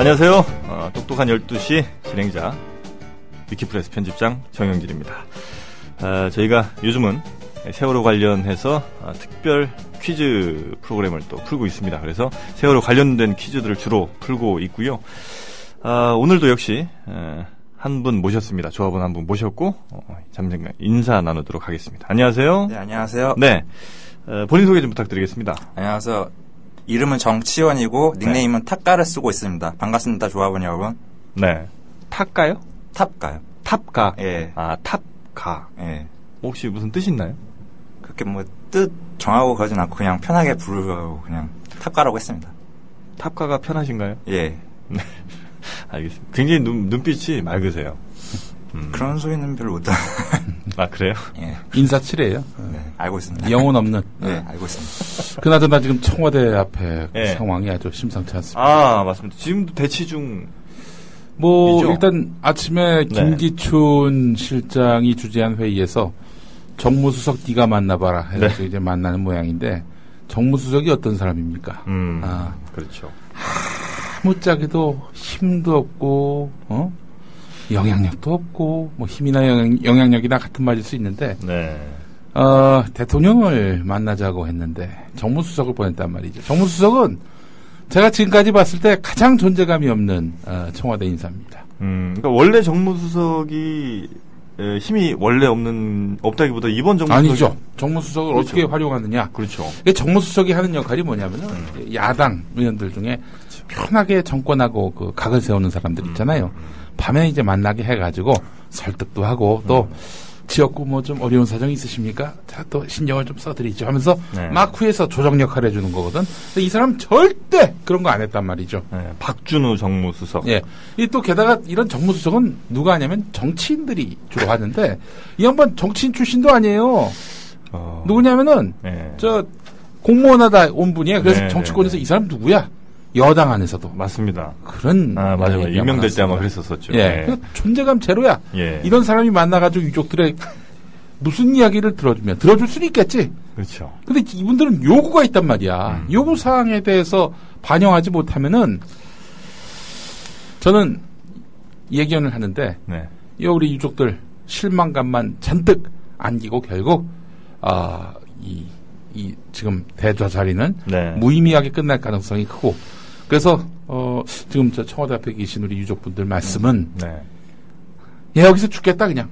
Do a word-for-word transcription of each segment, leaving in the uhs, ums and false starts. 안녕하세요. 어, 똑똑한 열두 시 진행자 위키프레스 편집장 정영진입니다. 어, 저희가 요즘은 세월호 관련해서 어, 특별 퀴즈 프로그램을 또 풀고 있습니다. 그래서 세월호 관련된 퀴즈들을 주로 풀고 있고요. 어, 오늘도 역시 어, 한 분 모셨습니다. 조합원 한 분 모셨고 어, 잠시만 인사 나누도록 하겠습니다. 안녕하세요. 네, 안녕하세요. 네, 어, 본인 소개 좀 부탁드리겠습니다. 안녕하세요. 이름은 정치원이고 닉네임은 네. 탁가를 쓰고 있습니다. 반갑습니다, 조합원 여러분. 네. 탁가요? 탑가요. 탑가. 예. 아, 탑가. 예. 혹시 무슨 뜻이 있나요? 그렇게 뭐 뜻 정하고 가진 않고 그냥 편하게 부르고 그냥 탑가라고 했습니다. 탑가가 편하신가요? 예. 네. 알겠습니다. 굉장히 눈, 눈빛이 맑으세요. 음. 그런 소리는 별로 못. 아, 그래요? 예. 인사치레예요. 네, 알고 있습니다. 영혼 없는. 예, 네, 알고 있습니다. 그나저나 지금 청와대 앞에 그 예. 상황이 아주 심상치 않습니다. 아, 맞습니다. 지금도 대치 중. 뭐 이죠? 일단 아침에 김기춘 네. 실장이 주재한 회의에서 정무수석 네가 만나봐라 해서 네. 이제 만나는 모양인데 정무수석이 어떤 사람입니까? 음, 아, 그렇죠. 아무짝에도 힘도 없고, 어? 영향력도 없고, 뭐, 힘이나 영향, 영향력이나 같은 말일 수 있는데, 네. 어, 대통령을 만나자고 했는데, 정무수석을 보냈단 말이죠. 정무수석은 제가 지금까지 봤을 때 가장 존재감이 없는 어, 청와대 인사입니다. 음, 그러니까 원래 정무수석이 에, 힘이 원래 없는, 없다기보다 이번 정무수석이. 아니죠. 정무수석을 그렇죠. 어떻게 활용하느냐. 그렇죠. 정무수석이 하는 역할이 뭐냐면은, 음. 야당 의원들 중에 그렇죠. 편하게 정권하고 그 각을 세우는 사람들 있잖아요. 음, 음. 밤에 이제 만나게 해가지고 설득도 하고 또 음. 지역구 뭐 좀 어려운 사정이 있으십니까? 자, 또 신경을 좀 써드리죠 하면서 네. 마크에서 조정 역할을 해주는 거거든. 근데 이 사람 절대 그런 거 안 했단 말이죠. 네, 박준우 정무수석. 예. 이 또 게다가 이런 정무수석은 누가 하냐면 정치인들이 주로 하는데 이 양반 정치인 출신도 아니에요. 어... 누구냐면은 네. 저 공무원하다 온 분이에요. 그래서 네, 정치권에서 네. 이 사람 누구야? 여당 안에서도 맞습니다. 그런 아 맞아요. 임명될 때 아마 그랬었었죠. 예, 예. 존재감 제로야. 예. 이런 사람이 만나가지고 유족들의 무슨 이야기를 들어주면 들어줄 수는 있겠지. 그렇죠. 근데 이분들은 요구가 있단 말이야. 음. 요구 사항에 대해서 반영하지 못하면은 저는 예견을 하는데, 네. 요 우리 유족들 실망감만 잔뜩 안기고 결국 아 이 이 지금 대좌자리는 네. 무의미하게 끝날 가능성이 크고. 그래서 어, 지금 저 청와대 앞에 계신 우리 유족분들 말씀은 네. 예, 여기서 죽겠다 그냥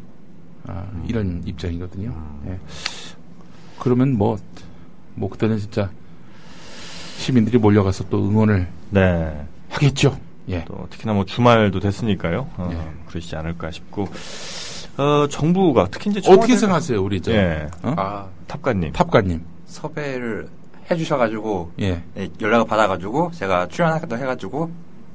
아, 음. 이런 입장이거든요. 음. 예. 그러면 뭐, 뭐 그때는 진짜 시민들이 몰려가서 또 응원을 네. 하겠죠. 예. 또 특히나 뭐 주말도 됐으니까요. 어, 예. 그러시지 않을까 싶고. 어, 정부가 특히 이제 청와대 어떻게 생각하세요, 우리 저 예. 어? 아, 탑가님. 탑가님. 섭외를 해주셔가지고 예. 예, 연락을 받아가지고 제가 출연하겠다 해가지고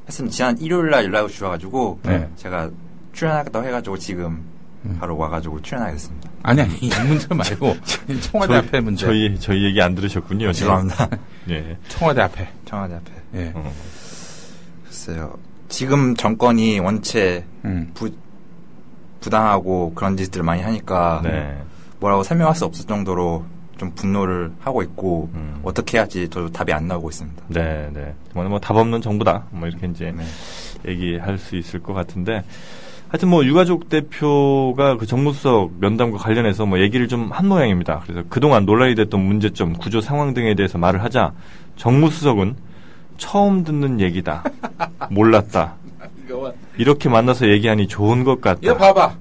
했으면 지난 일요일날 연락을 주셔가지고 예. 제가 출연하겠다 해가지고 지금 음. 바로 와가지고 출연하겠습니다. 아니 아니 이 문제 말고 청와대 저희, 앞에 문제. 저희 저희 얘기 안 들으셨군요. 죄송합니다. 예. 청와대 앞에. 청와대 앞에. 예. 어. 글쎄요. 지금 정권이 원체 음. 부, 부당하고 그런 짓들을 많이 하니까 네. 뭐라고 설명할 수 없을 정도로. 좀 분노를 하고 있고 음. 어떻게 해야지 저도 답이 안 나오고 있습니다. 네, 네. 뭐, 뭐 답 없는 정부다. 뭐 이렇게 이제 네. 얘기할 수 있을 것 같은데 하여튼 뭐 유가족 대표가 그 정무수석 면담과 관련해서 뭐 얘기를 좀 한 모양입니다. 그래서 그동안 논란이 됐던 문제점, 구조 상황 등에 대해서 말을 하자 정무수석은 처음 듣는 얘기다. 몰랐다. 이렇게 만나서 얘기하니 좋은 것 같다. 이거 봐봐.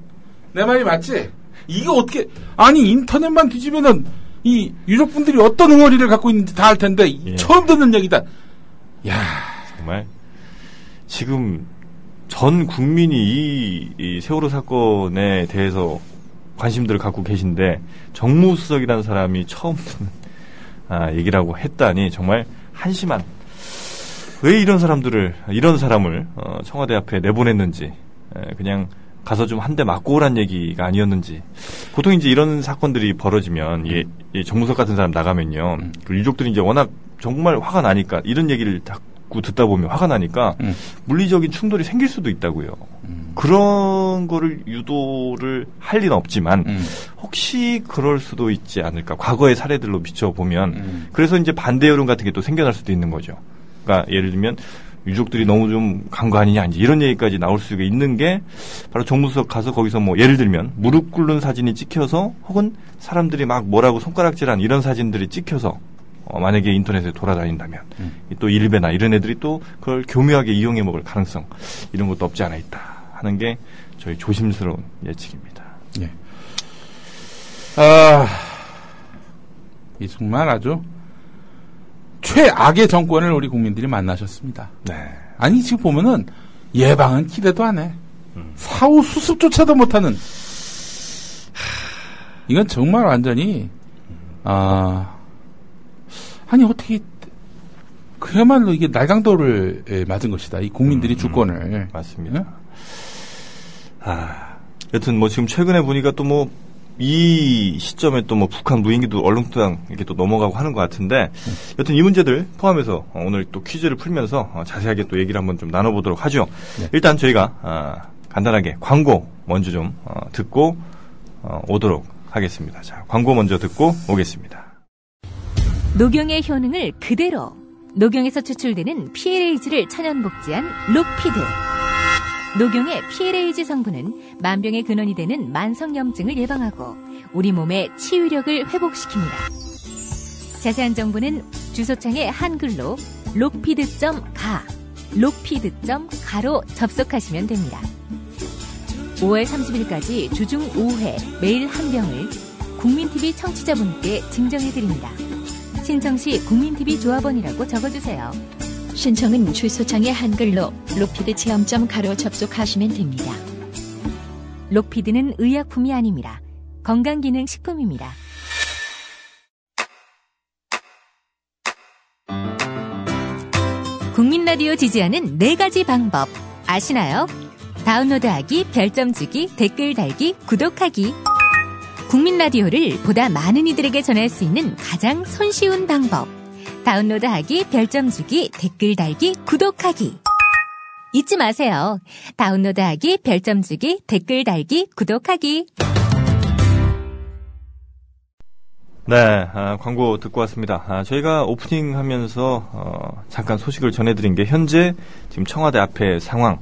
내 말이 맞지? 이거 어떻게 아니 인터넷만 뒤지면은 이 유족분들이 어떤 응어리를 갖고 있는지 다 알 텐데 예. 처음 듣는 얘기다. 야 정말 지금 전 국민이 이, 이 세월호 사건에 대해서 관심들을 갖고 계신데 정무수석이라는 사람이 처음 듣는 아, 얘기라고 했다니 정말 한심한. 왜 이런 사람들을 이런 사람을 어, 청와대 앞에 내보냈는지 에, 그냥. 가서 좀 한 대 맞고 오란 얘기가 아니었는지. 보통 이제 이런 사건들이 벌어지면, 예, 예, 정무석 같은 사람 나가면요. 음. 그 유족들이 이제 워낙 정말 화가 나니까, 이런 얘기를 자꾸 듣다 보면 화가 나니까, 음. 물리적인 충돌이 생길 수도 있다고요. 음. 그런 거를 유도를 할 리는 없지만, 음. 혹시 그럴 수도 있지 않을까. 과거의 사례들로 비춰보면, 음. 그래서 이제 반대 여론 같은 게 또 생겨날 수도 있는 거죠. 그러니까 예를 들면, 유족들이 너무 좀 간 거 아니냐 이제 이런 얘기까지 나올 수가 있는 게 바로 정무수석 가서 거기서 뭐 예를 들면 무릎 꿇는 사진이 찍혀서 혹은 사람들이 막 뭐라고 손가락질한 이런 사진들이 찍혀서 어, 만약에 인터넷에 돌아다닌다면 음. 또 일베나 이런 애들이 또 그걸 교묘하게 이용해 먹을 가능성 이런 것도 없지 않아 있다 하는 게 저희 조심스러운 예측입니다. 예. 아, 이 정말 아주 최악의 정권을 우리 국민들이 만나셨습니다. 네. 아니 지금 보면은 예방은 기대도 안 해. 음. 사후 수습조차도 못하는. 이건 정말 완전히 아 아니 어떻게 그야말로 이게 날강도를 맞은 것이다. 이 국민들이 음, 주권을. 맞습니다. 네? 아 여튼 뭐 지금 최근에 보니까 또 뭐 이 시점에 또 뭐 북한 무인기도 얼렁뚱땅 이렇게 또 넘어가고 하는 것 같은데 여튼 이 문제들 포함해서 오늘 또 퀴즈를 풀면서 자세하게 또 얘기를 한번 좀 나눠보도록 하죠. 네. 일단 저희가 어, 간단하게 광고 먼저 좀 어, 듣고 어, 오도록 하겠습니다. 자, 광고 먼저 듣고 오겠습니다. 녹용의 효능을 그대로 녹용에서 추출되는 피엘에이지를 천연복지한 록피드. 녹용의 피엘에이지 성분은 만병의 근원이 되는 만성염증을 예방하고 우리 몸의 치유력을 회복시킵니다. 자세한 정보는 주소창에 한글로 록피드.가, 록피드.가로 접속하시면 됩니다. 오월 삼십일까지 주중 오회 매일 한 병을 국민티비 청취자분께 증정해드립니다. 신청 시 국민티비 조합원이라고 적어주세요. 신청은 주소창에 한글로 록피드 체험점 가로 접속하시면 됩니다. 록피드는 의약품이 아닙니다. 건강기능식품입니다. 국민라디오 지지하는 네 가지 방법 아시나요? 다운로드하기, 별점 주기, 댓글 달기, 구독하기. 국민라디오를 보다 많은 이들에게 전할 수 있는 가장 손쉬운 방법. 다운로드하기, 별점 주기, 댓글 달기, 구독하기. 잊지 마세요. 다운로드하기, 별점 주기, 댓글 달기, 구독하기. 네, 아, 광고 듣고 왔습니다. 아, 저희가 오프닝 하면서 어, 잠깐 소식을 전해드린 게 현재 지금 청와대 앞에 상황,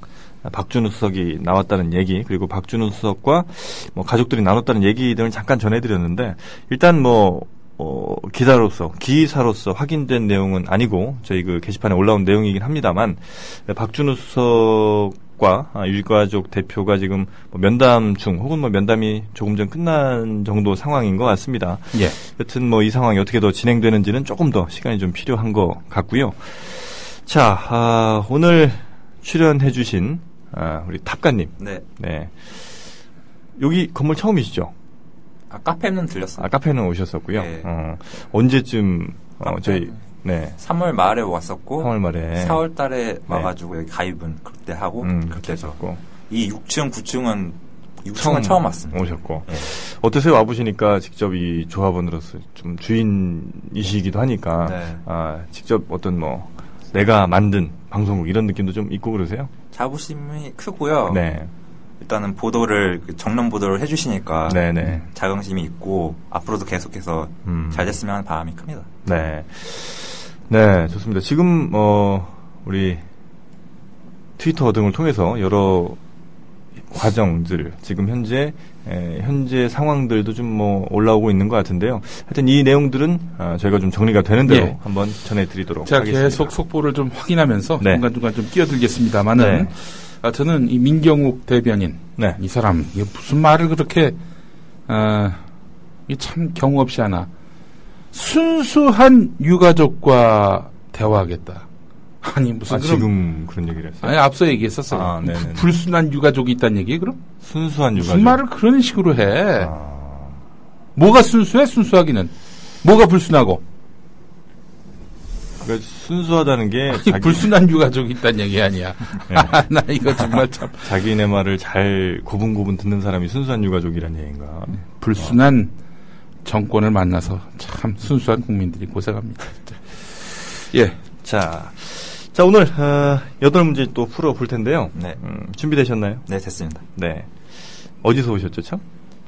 박준우 수석이 나왔다는 얘기, 그리고 박준우 수석과 뭐 가족들이 나눴다는 얘기 등을 잠깐 전해드렸는데 일단 뭐 어, 기사로서, 기사로서 확인된 내용은 아니고, 저희 그 게시판에 올라온 내용이긴 합니다만, 박준우 수석과 아, 일가족 대표가 지금 뭐 면담 중, 혹은 뭐 면담이 조금 전 끝난 정도 상황인 것 같습니다. 예. 여튼 뭐 이 상황이 어떻게 더 진행되는지는 조금 더 시간이 좀 필요한 것 같고요. 자, 아, 오늘 출연해주신, 아, 우리 탁가님. 네. 네. 여기 건물 처음이시죠? 아, 카페는 들렸어요. 아, 카페는 오셨었고요. 네. 어, 언제쯤 어, 저희 네. 삼월 말에 왔었고 삼월 말에 사월 달에 와가지고 네. 여기 가입은 그때 하고 음, 그렇게 했었고 이 육 층, 구 층은 육 층은 처음, 처음 왔습니다. 오셨고 네. 어떠세요? 와보시니까 직접 이 조합원으로서 좀 주인이시기도 하니까 네. 아, 직접 어떤 뭐 내가 만든 방송국 이런 느낌도 좀 있고 그러세요? 자부심이 크고요. 네. 일단은 보도를 정론 보도를 해주시니까 네네. 자긍심이 있고 앞으로도 계속해서 음. 잘 됐으면 하는 바람이 큽니다. 네, 네 좋습니다. 지금 어, 우리 트위터 등을 통해서 여러 과정들 지금 현재 에, 현재 상황들도 좀 뭐 올라오고 있는 것 같은데요. 하여튼 이 내용들은 아, 저희가 좀 정리가 되는 대로 예. 한번 전해드리도록 제가 하겠습니다. 계속 속보를 좀 확인하면서 네. 중간중간 좀 끼어들겠습니다만은. 네. 아, 저는 이 민경욱 대변인. 네. 이 사람, 이게 무슨 말을 그렇게, 어, 이 참 경우 없이 하나. 순수한 유가족과 대화하겠다. 아니, 무슨. 아, 그럼, 지금 그런 얘기를 했어요? 아니, 앞서 얘기했었어요. 아, 네. 불순한 유가족이 있다는 얘기, 그럼? 순수한 유가족. 무슨 말을 그런 식으로 해. 아... 뭐가 순수해? 순수하기는. 뭐가 불순하고? 그러니까 순수하다는 게 아니, 자기... 불순한 유가족이 있다는 얘기 아니야. 네. 아, 나 이거 정말 참 자기네 말을 잘 고분고분 듣는 사람이 순수한 유가족이란 얘기인가. 네. 불순한 와. 정권을 만나서 참 순수한 국민들이 고생합니다. 예, 자, 자 오늘 어, 여덟 문제 또 풀어볼 텐데요. 네, 음, 준비되셨나요? 네, 됐습니다. 네, 어디서 오셨죠, 참?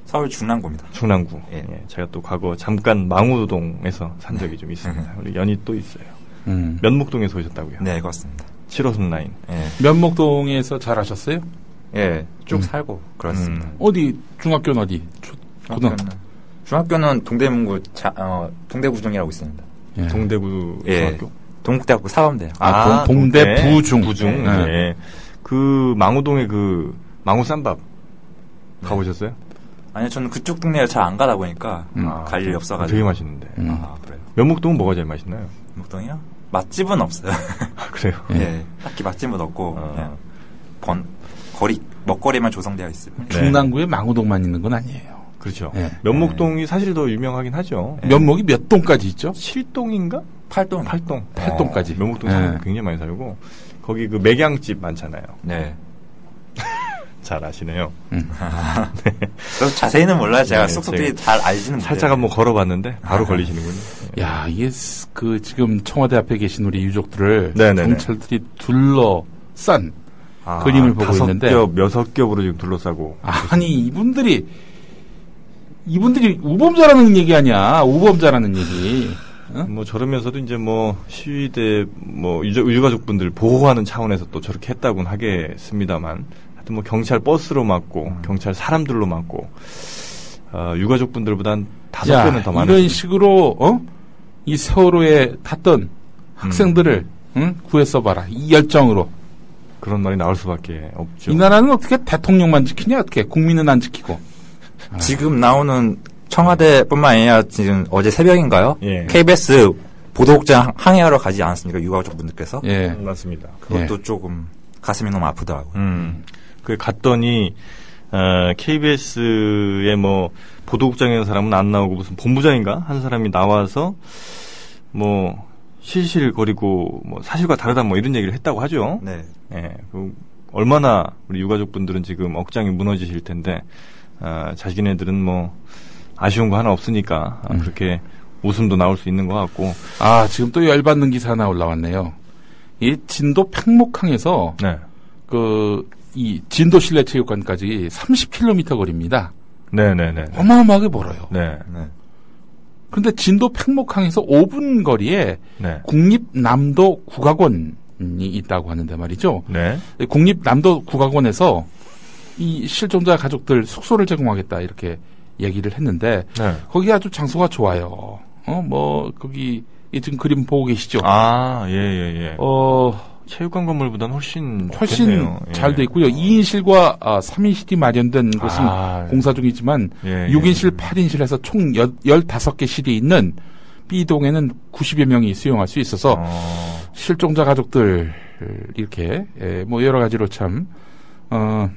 서울 중랑구입니다. 중랑구. 예. 예, 제가 또 과거 잠깐 망우동에서 산 적이 네. 좀 있습니다. 우리 연이 또 있어요. 음. 면목동에서 오셨다고요? 네, 그렇습니다. 칠호선 라인. 예. 면목동에서 잘하셨어요? 예, 쭉 음. 살고 그렇습니다. 음. 어디 중학교는 어디? 초, 고등학교는 고등. 중학교는 동대문구 자, 어, 동대구중이라고 있습니다. 예. 동대구 중학교. 예. 동국대학교 사범대. 아, 아 동대부중. 동대 부중. 네. 네. 그 망우동에 그 망우쌈밥 네. 가보셨어요? 아니요, 저는 그쪽 동네를 잘 안 가다 보니까 음. 갈 일이 없어가지고. 되게 맛있는데. 음. 아, 그래요. 면목동은 뭐가 제일 맛있나요? 면목동이요? 맛집은 없어요. 아, 그래요? 예, 네. 딱히 맛집은 없고 아. 그냥 번 거리 먹거리만 조성되어 있습니다. 네. 중랑구에 망우동만 있는 건 아니에요. 그렇죠. 네. 면목동이 네. 사실 더 유명하긴 하죠. 네. 면목이 몇 동까지 있죠? 칠동인가? 팔동. 팔동. 팔동까지. 어, 면목동 사람 네. 굉장히 많이 살고 거기 그 맥양집 많잖아요. 네. 잘 아시네요. 음. 아, 네. 그래서 자세히는 몰라요. 제가 네, 쏙쏙이 잘 알지는 못해요. 살짝 한번 걸어봤는데 바로 아. 걸리시는군요. 네. 야, 이게 그 지금 청와대 앞에 계신 우리 유족들을 네네네. 경찰들이 둘러싼 아, 그림을 보고 다섯 있는데 겹, 여섯 겹으로 지금 둘러싸고. 아니 이분들이 이분들이 우범자라는 얘기 아니야? 우범자라는 얘기. 어? 뭐 저러면서도 이제 뭐 시위대 뭐 유저, 유가족분들 보호하는 차원에서 또 저렇게 했다곤 하겠습니다만 하여튼 뭐 경찰 버스로 맞고 음. 경찰 사람들로 맞고 어, 유가족분들보단 다섯 야, 배는 더 많은 이런 식으로 어? 이 세월호에 탔던 학생들을 음. 응? 구했어봐라 이 열정으로 그런 말이 나올 수밖에 없죠. 이 나라는 어떻게 대통령만 지키냐 어떻게 국민은 안 지키고 아. 지금 나오는 청와대뿐만 아니라 지금 어제 새벽인가요? 예. 케이비에스 보도국장 항의하러 가지 않았습니까? 유가족분들께서? 예, 맞습니다. 그것도 예. 조금 가슴이 너무 아프더라고요. 음, 그 갔더니 어, 케이비에스의 뭐 보도국장에 있는 사람은 안 나오고 무슨 본부장인가 한 사람이 나와서 뭐 실실거리고 뭐 사실과 다르다 뭐 이런 얘기를 했다고 하죠. 네. 예, 그 얼마나 우리 유가족분들은 지금 억장이 무너지실 텐데 어, 자기네들은 뭐 아쉬운 거 하나 없으니까 음. 그렇게 웃음도 나올 수 있는 것 같고 아 지금 또 열받는 기사 하나 올라왔네요. 이 진도 팽목항에서 네. 그 이 진도 실내 체육관까지 삼십 킬로미터 거리입니다. 네네네. 어마어마하게 멀어요. 네. 그런데 진도 팽목항에서 오 분 거리에 네. 국립남도 국악원이 있다고 하는데 말이죠. 네. 국립남도 국악원에서 이 실종자 가족들 숙소를 제공하겠다 이렇게. 얘기를 했는데 네. 거기 아주 장소가 좋아요. 어 뭐 거기 지금 그림 보고 계시죠? 아 예 예 예. 어 체육관 건물보다는 훨씬 훨씬 잘 돼 있고요. 예. 이인실과 아, 삼인실이 마련된 곳은 아, 공사 중이지만 예, 예. 육인실, 팔인실에서 총 열다섯 개 실이 있는 B동에는 구십여 명이 수용할 수 있어서 어. 실종자 가족들 이렇게 예, 뭐 여러 가지로 참 어.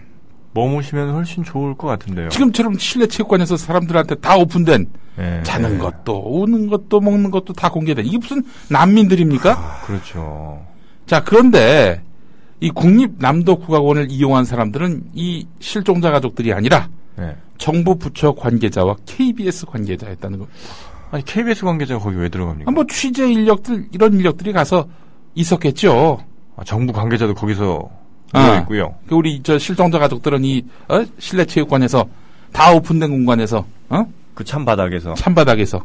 머무시면 훨씬 좋을 것 같은데요. 지금처럼 실내 체육관에서 사람들한테 다 오픈된 예, 자는 예. 것도 우는 것도 먹는 것도 다 공개된 이게 무슨 난민들입니까? 아, 그렇죠. 자 그런데 이 국립남도국악원을 이용한 사람들은 이 실종자 가족들이 아니라 예. 정부 부처 관계자와 케이비에스 관계자였다는 거. 아니 케이비에스 관계자가 거기 왜 들어갑니까? 아, 뭐 취재 인력들 이런 인력들이 가서 있었겠죠. 아, 정부 관계자도 거기서. 아, 있고요. 우리 저 실종자 가족들은 이 어? 실내 체육관에서 다 오픈된 공간에서 어? 그 찬바닥에서 찬바닥에서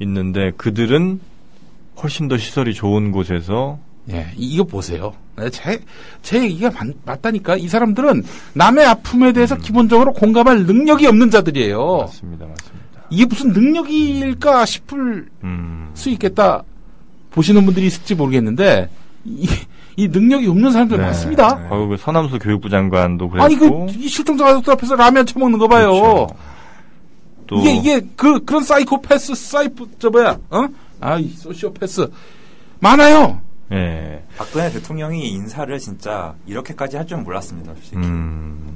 있는데 그들은 훨씬 더 시설이 좋은 곳에서 예 이거 보세요. 제, 제 얘기가 맞, 맞다니까 이 사람들은 남의 아픔에 대해서 음. 기본적으로 공감할 능력이 없는 자들이에요. 맞습니다, 맞습니다. 이게 무슨 능력일까 싶을 음. 수 있겠다 보시는 분들이 있을지 모르겠는데. 이, 이 능력이 없는 사람들 네, 많습니다. 네. 어, 그 서남수 교육부 장관도 그랬고. 아니 그 이 실종자 가족들 앞에서 라면 처먹는 거 봐요. 그렇죠. 또 이게 이게 그 그런 사이코패스 사이프 저 뭐야 어? 아 이 소시오패스 많아요. 예. 네. 박근혜 대통령이 인사를 진짜 이렇게까지 할 줄 몰랐습니다. 솔직히. 음.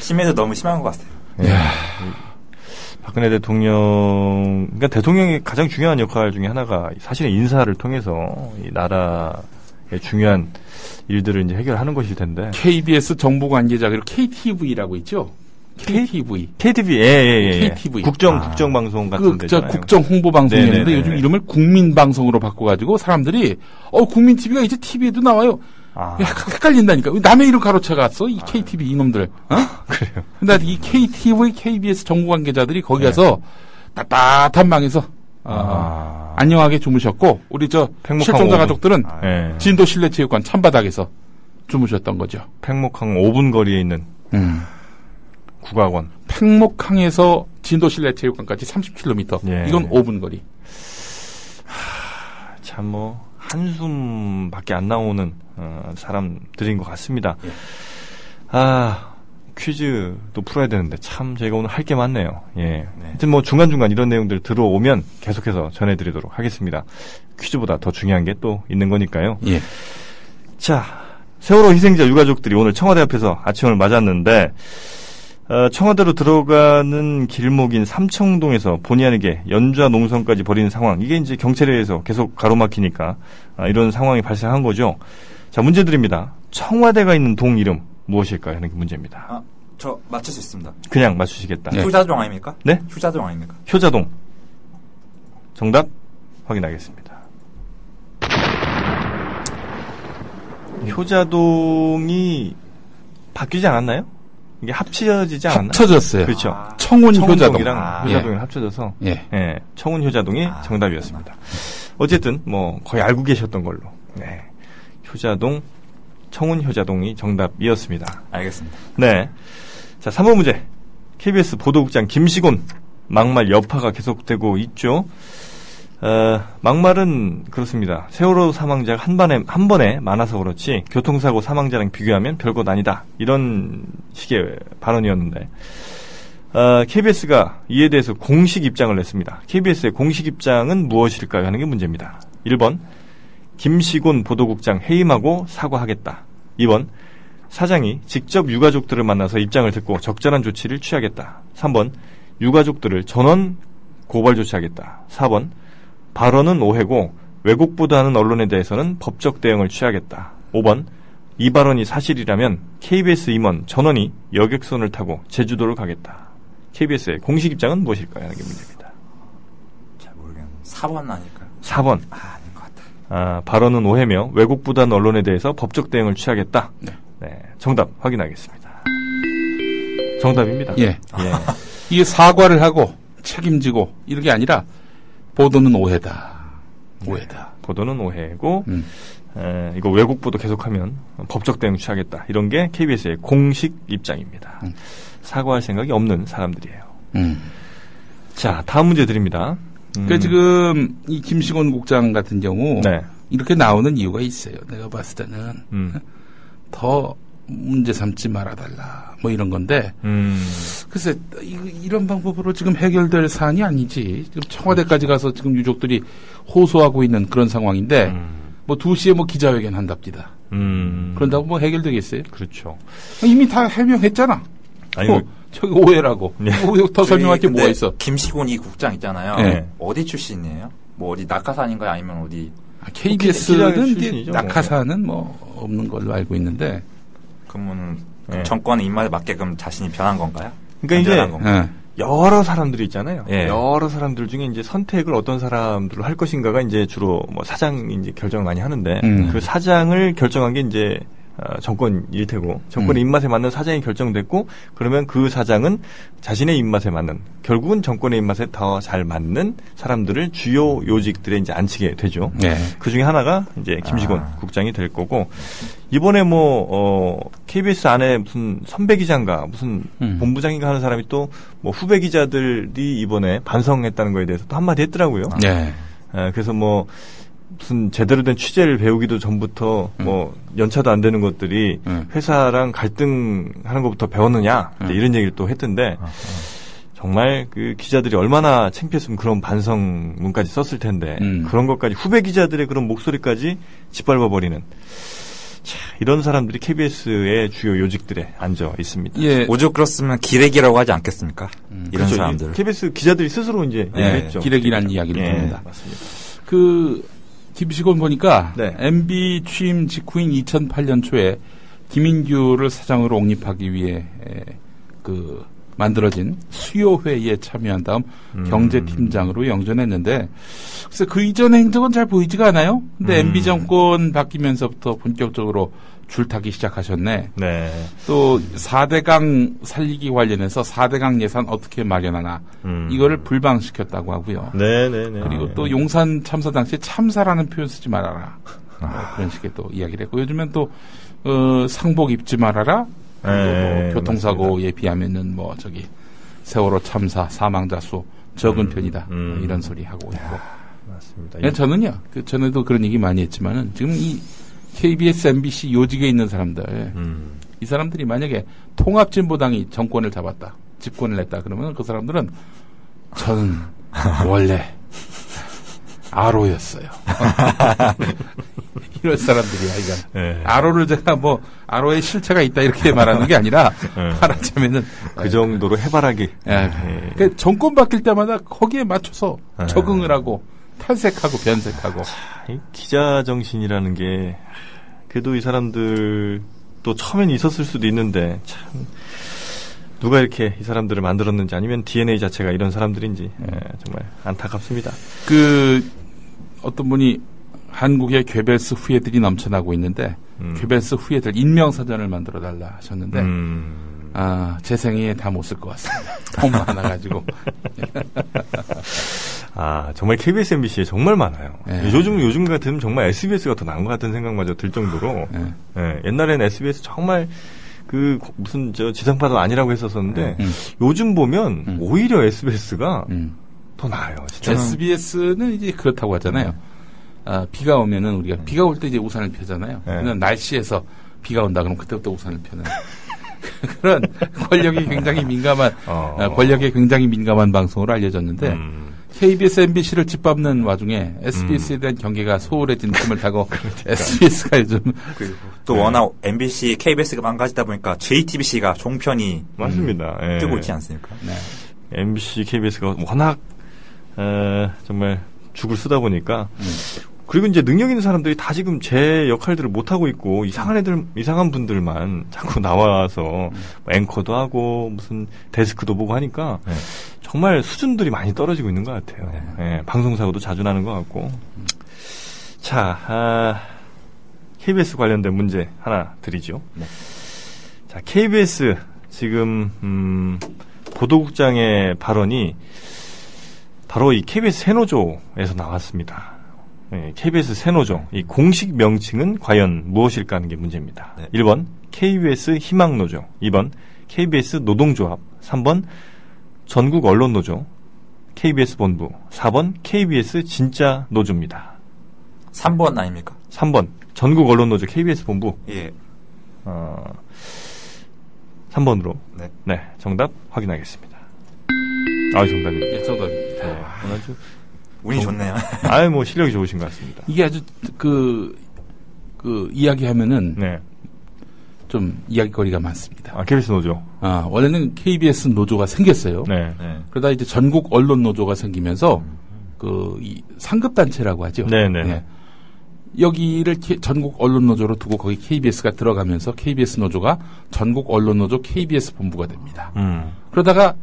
심해도 너무 심한 것 같아요. 네. 박근혜 대통령, 그러니까 대통령의 가장 중요한 역할 중에 하나가 사실은 인사를 통해서 이 나라의 중요한 일들을 이제 해결하는 것일 텐데. 케이비에스 정부 관계자, 그리고 케이티브이라고 있죠? 케이티브이. 케이티브이, 예, 예, 예. 케이티브이. 국정, 아. 국정방송 같은 데죠. 그, 국정 홍보방송이었는데 요즘 이름을 국민방송으로 바꿔가지고 사람들이, 어, 국민티비가 이제 티비에도 나와요. 아. 야, 헷갈린다니까. 남의 이름 가로채갔어? 이 케이티브이 이놈들. 어? 그래요. 근데 이 케이티브이, 케이비에스 정부 관계자들이 거기 가서 네. 따뜻한 방에서, 아. 아. 안녕하게 주무셨고 우리 저 실종자 가족들은 네. 진도 실내체육관 찬바닥에서 주무셨던 거죠. 팽목항 오 분 거리에 있는 음. 국악원. 팽목항에서 진도 실내체육관까지 삼십 킬로미터. 예. 이건 오 분 거리. 하, 참 뭐 한숨밖에 안 나오는 어, 사람들인 것 같습니다. 예. 아. 퀴즈도 풀어야 되는데 참 저희가 오늘 할 게 많네요. 예. 네. 하여튼 뭐 중간중간 이런 내용들 들어오면 계속해서 전해드리도록 하겠습니다. 퀴즈보다 더 중요한 게 또 있는 거니까요. 예. 자, 세월호 희생자 유가족들이 오늘 청와대 앞에서 아침을 맞았는데 어, 청와대로 들어가는 길목인 삼청동에서 본의 아니게 연좌 농성까지 벌이는 상황. 이게 이제 경찰에 의해서 계속 가로막히니까 아, 이런 상황이 발생한 거죠. 자, 문제 드립니다. 청와대가 있는 동 이름. 무엇일까요? 하는 게 문제입니다. 아, 저 맞출 수 있습니다. 그냥 맞추시겠다. 네. 효자동 아닙니까? 네? 효자동 아닙니까? 효자동. 정답 확인하겠습니다. 효자동이 바뀌지 않았나요? 이게 합쳐지지 않았나요? 합쳐졌어요. 그렇죠. 아, 청운 효자동이랑 아, 효자동이 예. 합쳐져서 예. 예. 청운 효자동이 아, 정답이었습니다. 그렇구나. 어쨌든 뭐 거의 알고 계셨던 걸로. 네. 효자동. 청운 효자동이 정답이었습니다. 알겠습니다. 네. 자, 삼 번 문제. 케이비에스 보도국장 김시곤 막말 여파가 계속되고 있죠. 어, 막말은 그렇습니다. 세월호 사망자가 한 번에, 한 번에 많아서 그렇지 교통사고 사망자랑 비교하면 별것 아니다. 이런 식의 발언이었는데 어, 케이비에스가 이에 대해서 공식 입장을 냈습니다. 케이비에스의 공식 입장은 무엇일까요? 하는 게 문제입니다. 일 번 김시곤 보도국장 해임하고 사과하겠다. 이 번 사장이 직접 유가족들을 만나서 입장을 듣고 적절한 조치를 취하겠다. 삼 번 유가족들을 전원 고발 조치하겠다. 사 번 발언은 오해고 왜곡보다는 언론에 대해서는 법적 대응을 취하겠다. 오 번 이 발언이 사실이라면 케이비에스 임원 전원이 여객선을 타고 제주도를 가겠다. 케이비에스의 공식 입장은 무엇일까요? 하는 게 문제입니다. 잘 모르겠는데 사 번 아닐까요? 사 번 아, 아, 발언은 오해며 왜곡보단 언론에 대해서 법적 대응을 취하겠다. 네. 네, 정답 확인하겠습니다. 정답입니다. 예. 예. 이게 사과를 하고 책임지고 이런 게 아니라 보도는 오해다. 오해다. 네, 보도는 오해고 음. 에, 이거 왜곡 보도 계속하면 법적 대응 취하겠다. 이런 게 케이비에스의 공식 입장입니다. 음. 사과할 생각이 없는 사람들이에요. 음. 자, 다음 문제 드립니다. 음. 그 지금 이 김시곤 국장 같은 경우 네. 이렇게 나오는 이유가 있어요. 내가 봤을 때는 음. 더 문제 삼지 말아달라 뭐 이런 건데 음. 글쎄 이런 방법으로 지금 해결될 사안이 아니지. 지금 청와대까지 가서 지금 유족들이 호소하고 있는 그런 상황인데 음. 뭐 두 시에 뭐 기자회견 한답니다. 음. 그런다고 뭐 해결되겠어요? 그렇죠. 이미 다 해명했잖아. 아니, 어, 저기 오해라고. 네. 뭐, 더 설명할 게 뭐가 있어? 김시곤이 국장 있잖아요. 네. 어디 출신이에요? 뭐 어디 낙하산인가요? 아니면 어디? 아, 케이비에스는 낙하산은 뭐 없는 걸로 알고 있는데. 그러면 네. 정권의 입맛에 맞게끔 자신이 변한 건가요? 그러니까 이제 건가요? 여러 사람들이 있잖아요. 네. 여러 사람들 중에 이제 선택을 어떤 사람들로 할 것인가가 이제 주로 뭐 사장이 이제 결정을 많이 하는데 음. 그 사장을 결정한 게 이제. 어, 정권일 테고 정권의 음. 입맛에 맞는 사장이 결정됐고 그러면 그 사장은 자신의 입맛에 맞는 결국은 정권의 입맛에 더 잘 맞는 사람들을 주요 요직들에 이제 앉히게 되죠. 네. 그 중에 하나가 이제 김시곤 아. 국장이 될 거고 이번에 뭐 어, 케이비에스 안에 무슨 선배 기자인가 무슨 음. 본부장인가 하는 사람이 또 뭐 후배 기자들이 이번에 반성했다는 거에 대해서 또 한마디 했더라고요. 네. 아, 그래서 뭐. 무슨 제대로 된 취재를 배우기도 전부터 음. 뭐 연차도 안 되는 것들이 음. 회사랑 갈등하는 것부터 배웠느냐 음. 이런 얘기를 또 했던데 아, 아. 정말 그 기자들이 얼마나 창피했으면 그런 반성문까지 썼을 텐데 음. 그런 것까지 후배 기자들의 그런 목소리까지 짓밟아버리는 자, 이런 사람들이 케이비에스의 주요 요직들에 앉아 있습니다. 예. 오죽 그렇으면 기레기라고 하지 않겠습니까? 음. 이런 그렇죠. 사람들 케이비에스 기자들이 스스로 이제 예. 얘기했죠. 기레기라는 이야기를 합니다. 예. 맞습니다. 그 김시곤 보니까 네. 엠비 취임 직후인 이천팔 년 초에 김인규를 사장으로 옹립하기 위해 그 만들어진 수요회의에 참여한 다음 음. 경제팀장으로 영전했는데, 그래서 그 이전의 행적은 잘 보이지가 않아요. 근데 음. 엠비 정권 바뀌면서부터 본격적으로 줄타기 시작하셨네. 네. 또 사대강 살리기 관련해서 사대강 예산 어떻게 마련하나 음. 이거를 불방시켰다고 하고요. 네네네. 그리고 또 용산 참사 당시 참사라는 표현 쓰지 말아라. 아. 그런 식의 또 이야기를 했고, 요즘엔 또 어, 상복 입지 말아라. 뭐 교통사고에 맞습니다. 비하면은 뭐 저기 세월호 참사 사망자 수 적은 음, 편이다 음. 이런 소리 하고 있고. 맞습니다. 예, 저는요 그 전에도 그런 얘기 많이 했지만은 지금 이 케이비에스, 엠비씨 요직에 있는 사람들 음. 이 사람들이 만약에 통합진보당이 정권을 잡았다, 집권을 했다 그러면 그 사람들은 저는 원래 아로였어요. 이런 사람들이야, 이건. 네. 아로를 제가 뭐, 아로의 실체가 있다, 이렇게 말하는 게 아니라, 말하자면은. 네. 그 정도로 해바라기. 네. 네. 그러니까 정권 바뀔 때마다 거기에 맞춰서 네. 적응을 하고, 탄색하고, 변색하고. 이 기자 정신이라는 게, 그래도 이 사람들, 또 처음엔 있었을 수도 있는데, 참. 누가 이렇게 이 사람들을 만들었는지 아니면 디엔에이 자체가 이런 사람들인지, 네. 정말 안타깝습니다. 그, 어떤 분이, 한국의 괴벨스 후예들이 넘쳐나고 있는데 음. 괴벨스 후예들 인명사전을 만들어달라 하셨는데 음. 아, 제 생에 다 못 쓸 것 같습니다. 너무 많아가지고. 아, 정말 케이비에스, 엠비씨에 정말 많아요. 네. 요즘, 요즘 같으면 정말 에스비에스가 더 나은 것 같은 생각마저 들 정도로 네. 네, 옛날에는 에스비에스 정말 그 무슨 저 지상파도 아니라고 했었었는데 네. 음. 요즘 보면 음. 오히려 에스비에스가 음. 더 나아요. 진짜. 에스비에스는 이제 그렇다고 하잖아요. 음. 아, 비가 오면은 우리가 음. 비가 올 때 이제 우산을 펴잖아요. 네. 그냥 날씨에서 비가 온다 그러면 그때부터 우산을 펴는 그런 권력이 굉장히 민감한 어. 아, 권력에 굉장히 민감한 방송으로 알려졌는데 음. 케이비에스, 엠비씨를 짓밟는 와중에 에스비에스에 대한 경계가 소홀해진 틈을 타고 그러니까. 에스비에스가 요즘 또 네. 워낙 엠비씨, 케이비에스가 망가지다 보니까 제이티비씨가 종편이 맞습니다. 음, 네. 뜨고 있지 않습니까? 네. 엠비씨, 케이비에스가 워낙 에, 정말 죽을 쓰다 보니까. 음. 그리고 이제 능력 있는 사람들이 다 지금 제 역할들을 못하고 있고, 이상한 애들, 이상한 분들만 자꾸 나와서 앵커도 하고, 무슨 데스크도 보고 하니까, 네. 정말 수준들이 많이 떨어지고 있는 것 같아요. 네. 네, 방송사고도 자주 나는 것 같고. 음. 자, 아, 케이비에스 관련된 문제 하나 드리죠. 네. 자, 케이비에스, 지금, 음, 보도국장의 발언이, 바로 이 케이비에스 세노조에서 나왔습니다. 네, 케이비에스 세노조, 이 공식 명칭은 과연 무엇일까 하는 게 문제입니다. 네. 일 번 케이비에스 희망노조, 이 번 케이비에스 노동조합, 삼 번 전국 언론노조, 케이비에스 본부, 사 번 케이비에스 진짜 노조입니다. 삼 번 아닙니까? 삼 번 전국 언론노조 케이비에스 본부. 예. 어, 삼 번으로 네, 네 정답 확인하겠습니다. 아, 정답입니다. 예, 정답입니다. 네. 오늘 아주 운이 정... 좋네요. 아유, 뭐 실력이 좋으신 것 같습니다. 이게 아주 그, 그 이야기하면은 네. 좀 이야기거리가 많습니다. 아, 케이비에스 노조. 아, 원래는 케이비에스 노조가 생겼어요. 네. 네. 그러다 이제 전국 언론 노조가 생기면서 음. 그 이 상급 단체라고 하죠. 네, 네. 네. 여기를 K, 전국 언론 노조로 두고 거기 케이비에스가 들어가면서 케이비에스 노조가 전국 언론 노조 케이비에스 본부가 됩니다. 음. 그러다가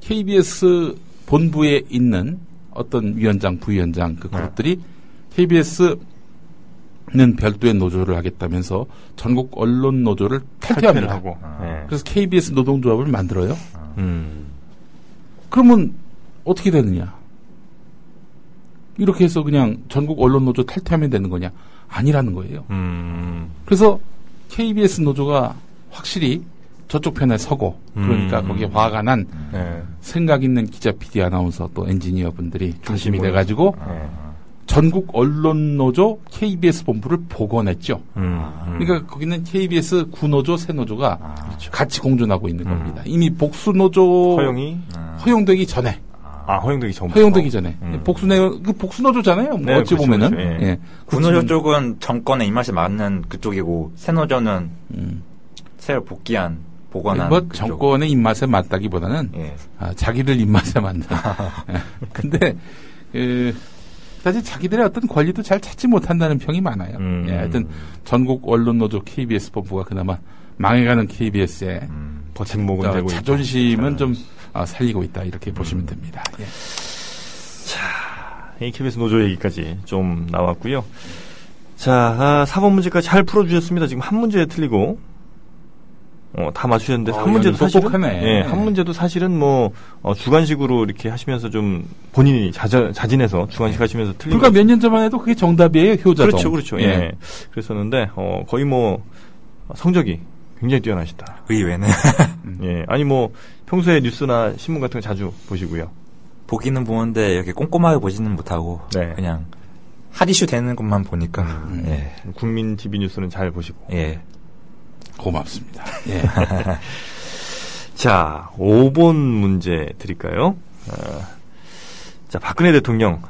케이비에스 본부에 있는 어떤 위원장, 부위원장 그 그룹들이 네. 케이비에스는 별도의 노조를 하겠다면서 전국 언론 노조를 탈퇴합니다. 하고. 네. 그래서 케이비에스 노동조합을 만들어요. 음. 그러면 어떻게 되느냐? 이렇게 해서 그냥 전국 언론 노조 탈퇴하면 되는 거냐? 아니라는 거예요. 음. 그래서 케이비에스 노조가 확실히 저쪽 편에 서고, 그러니까 음. 거기에 화가 난 네. 생각 있는 기자, 피디, 아나운서 또 엔지니어 분들이 중심이 돼가지고 아. 전국 언론노조 케이비에스 본부를 복원했죠. 음. 그러니까 거기는 케이비에스 구노조, 세노조가 아. 그렇죠. 같이 공존하고 있는 음. 겁니다. 이미 복수노조 허용이? 허용되기 전에. 아, 허용되기 전 허용되기 전에. 음. 복수노조, 그 복수노조잖아요. 뭐 네, 어찌 그렇죠, 보면은. 그렇죠. 예. 예. 구노조 쪽은 정권의 입맛에 맞는 그쪽이고, 세노조는 음. 새로 복귀한 뭐 정권의 입맛에 맞다기보다는 예. 아, 자기들 입맛에 맞다. 근데 그, 사실 자기들의 어떤 권리도 잘 찾지 못한다는 평이 많아요. 음. 예, 하여튼 전국 언론 노조 케이비에스 본부가 그나마 망해가는 케이비에스에 음. 버팀목은 되고 있다. 자존심은 좀 아, 살리고 있다 이렇게 음. 보시면 됩니다. 예. 자, 에이케이비에스 노조 얘기까지 좀 나왔고요. 자, 아, 사 번 문제까지 잘 풀어주셨습니다. 지금 한 문제 틀리고 어, 다 맞추셨는데 어, 한 문제도 사실은 똑똑하네. 예, 한 문제도 사실은 뭐 어, 주관식으로 이렇게 하시면서 좀 본인이 자저, 자진해서 주관식 하시면서 틀린. 그러니까 몇 년 전만 해도 그게 정답이에요, 효자동. 그렇죠, 그렇죠. 예, 예. 그랬었는데 어, 거의 뭐 성적이 굉장히 뛰어나시다. 의외네. 예, 아니 뭐 평소에 뉴스나 신문 같은 거 자주 보시고요. 보기는 보는데 이렇게 꼼꼼하게 보지는 못하고 네. 그냥 핫 이슈 되는 것만 보니까 음, 예. 국민 티비 뉴스는 잘 보시고. 예. 고맙습니다. 예. 자, 오 번 문제 드릴까요? 어, 자, 박근혜 대통령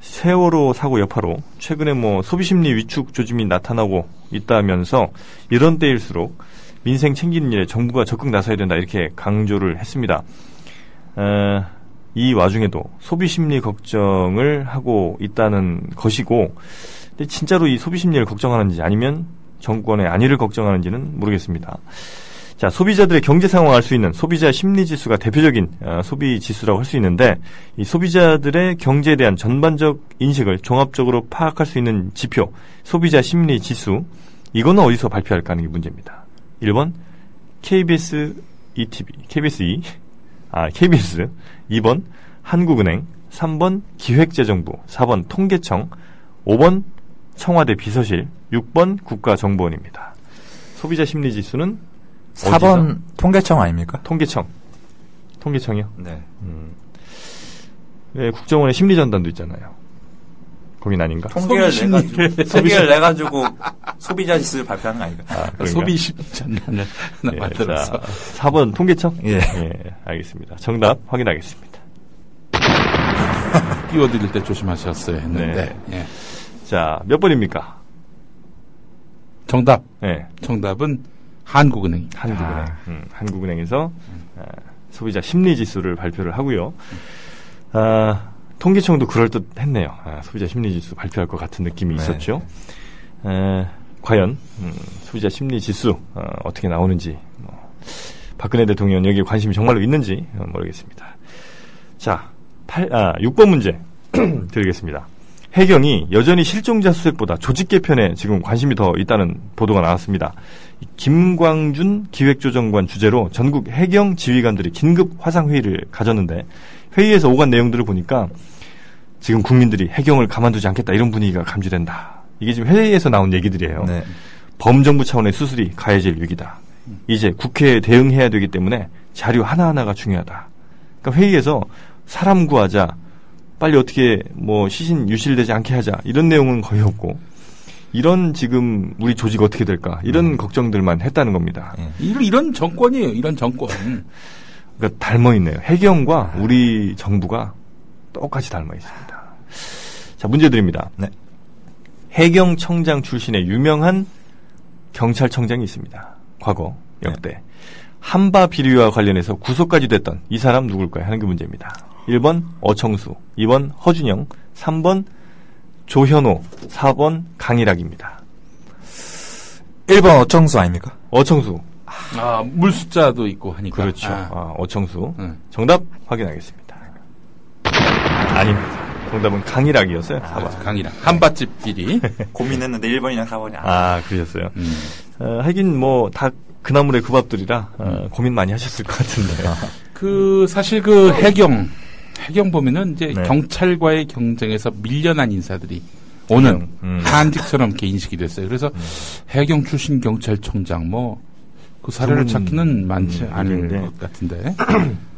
세월호 사고 여파로 최근에 뭐 소비심리 위축 조짐이 나타나고 있다면서 이런 때일수록 민생 챙기는 일에 정부가 적극 나서야 된다 이렇게 강조를 했습니다. 어, 이 와중에도 소비심리 걱정을 하고 있다는 것이고, 근데 진짜로 이 소비심리를 걱정하는지 아니면 정권의 안위를 걱정하는지는 모르겠습니다. 자, 소비자들의 경제 상황을 알 수 있는 소비자 심리지수가 대표적인 어, 소비지수라고 할 수 있는데, 이 소비자들의 경제에 대한 전반적 인식을 종합적으로 파악할 수 있는 지표, 소비자 심리지수, 이거는 어디서 발표할까 하는 게 문제입니다. 일 번 케이비에스 이티비, 케이비에스 이, 아, 케이비에스, 이 번 한국은행, 삼 번 기획재정부, 사 번 통계청, 오 번 청와대 비서실, 육 번 국가정보원입니다. 소비자 심리지수는 사 번 어디서? 통계청 아닙니까? 통계청. 통계청이요? 네. 음. 네, 국정원의 심리전단도 있잖아요. 거긴 아닌가? 통계를 내가지고, 통계를 내가지고 소비자 지수를 발표하는 거 아닌가? 아, 소비 심리전단을 네, 만들어서. 사 번 통계청? 예. 예, 알겠습니다. 정답 확인하겠습니다. 끼워드릴 때 조심하셨어야 했는데. 네. 예. 자, 몇 번입니까? 정답. 네. 정답은 한국은행. 한국은행. 아. 음, 한국은행에서 음. 아, 소비자 심리지수를 발표를 하고요. 음. 아, 통계청도 그럴듯했네요. 아, 소비자 심리지수 발표할 것 같은 느낌이 네. 있었죠. 아, 과연 음, 소비자 심리지수 아, 어떻게 나오는지, 뭐, 박근혜 대통령 여기에 관심이 정말로 있는지 모르겠습니다. 자, 팔, 아, 육 번 문제 드리겠습니다. 해경이 여전히 실종자 수색보다 조직 개편에 지금 관심이 더 있다는 보도가 나왔습니다. 김광준 기획조정관 주재로 전국 해경 지휘관들이 긴급 화상회의를 가졌는데, 회의에서 오간 내용들을 보니까 지금 국민들이 해경을 가만두지 않겠다 이런 분위기가 감지된다. 이게 지금 회의에서 나온 얘기들이에요. 네. 범정부 차원의 수술이 가해질 위기다. 이제 국회에 대응해야 되기 때문에 자료 하나하나가 중요하다. 그러니까 회의에서 사람 구하자, 빨리 어떻게 뭐 시신 유실되지 않게 하자 이런 내용은 거의 없고, 이런 지금 우리 조직 어떻게 될까 이런 음. 걱정들만 했다는 겁니다. 예. 이런, 이런 정권이에요. 이런 정권. 그러니까 닮아있네요. 해경과 아. 우리 정부가 똑같이 닮아있습니다. 자, 문제 드립니다. 네. 해경청장 출신의 유명한 경찰청장이 있습니다. 과거 역대. 네. 한바 비리와 관련해서 구속까지 됐던 이 사람 누굴까요 하는 게 문제입니다. 일 번 어청수, 이 번 허준영, 삼 번 조현호, 사 번 강일학입니다. 일 번 어청수 아닙니까? 어청수. 아, 물 숫자도 있고 하니까. 그렇죠. 아. 아, 어청수. 응. 정답 확인하겠습니다. 아닙니다. 정답은 강일학이었어요. 아, 사 번. 강일학. 한밭집 비리. 고민했는데 일 번이나 사 번이 아니에요. 아, 그러셨어요. 음. 어, 하긴 뭐 다 그나물의 그 밥들이라 음. 어, 고민 많이 하셨을 것 같은데. 그 사실 그 해경. 해경 보면은 이제 네. 경찰과의 경쟁에서 밀려난 인사들이 오는 음. 한직처럼 이렇게 인식이 됐어요. 그래서 음. 해경 출신 경찰청장 뭐 그 사례를 찾기는 많지 음. 않은 네. 것 같은데.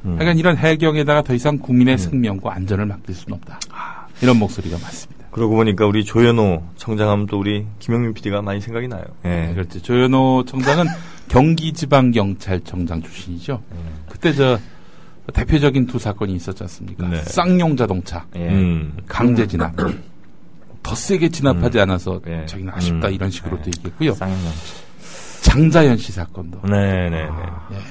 음. 하여간 이런 해경에다가 더 이상 국민의 음. 생명과 안전을 맡길 수는 없다. 아, 이런 목소리가 많습니다. 그러고 보니까 우리 조현호 청장하면 또 우리 김용민 피디가 많이 생각이 나요. 네, 네 그렇죠. 조현호 청장은 경기지방경찰청장 출신이죠. 음. 그때 저 대표적인 두 사건이 있었지 않습니까? 네. 쌍용 자동차, 예. 음. 강제 진압, 더 세게 진압하지 음. 않아서 예. 자기는 아쉽다 음. 이런 식으로도 예. 얘기했고요. 장자연 씨 사건도. 네네네. 네, 아, 네. 네.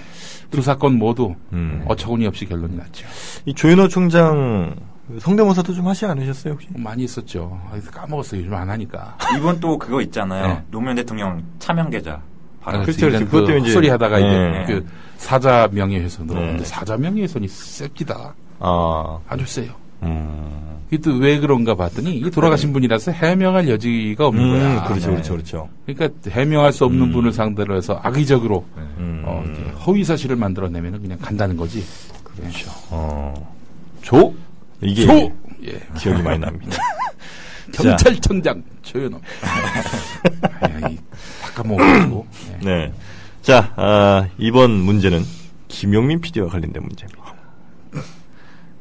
두 사건 모두 음. 어처구니 없이 결론이 났죠. 이 조현호 총장 성대모사도 좀 하시지 않으셨어요 혹시? 많이 했었죠. 까먹었어요. 요즘 안 하니까. 이번 또 그거 있잖아요. 네. 노무현 대통령 차명 계좌. 알아낼 그렇죠, 수 있는 그렇죠. 그 헛소리하다가 이제, 네. 이제 그 사자 명예훼손으로 네. 사자 명예훼손이 셉디다. 아. 아주 세요. 음. 그게 또 왜 그런가 봤더니 이 돌아가신 분이라서 해명할 여지가 없는 음, 거야. 그렇죠, 그렇죠, 그렇죠. 그러니까 해명할 수 없는 음. 분을 상대로 해서 악의적으로 음. 어, 허위 사실을 만들어내면 그냥 간다는 거지. 그렇죠. 어. 조 이게 조! 예. 기억이 많이 납니다. 경찰청장 조현호. 닭가먹고. 네. 네. 자, 아, 이번 문제는 김용민 피디와 관련된 문제입니다.